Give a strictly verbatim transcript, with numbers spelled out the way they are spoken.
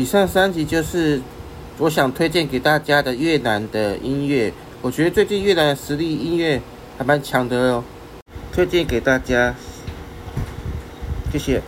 以上三集就是我想推荐给大家的越南的音乐，我觉得最近越南的实力音乐还蛮强的哦，推荐给大家，谢谢。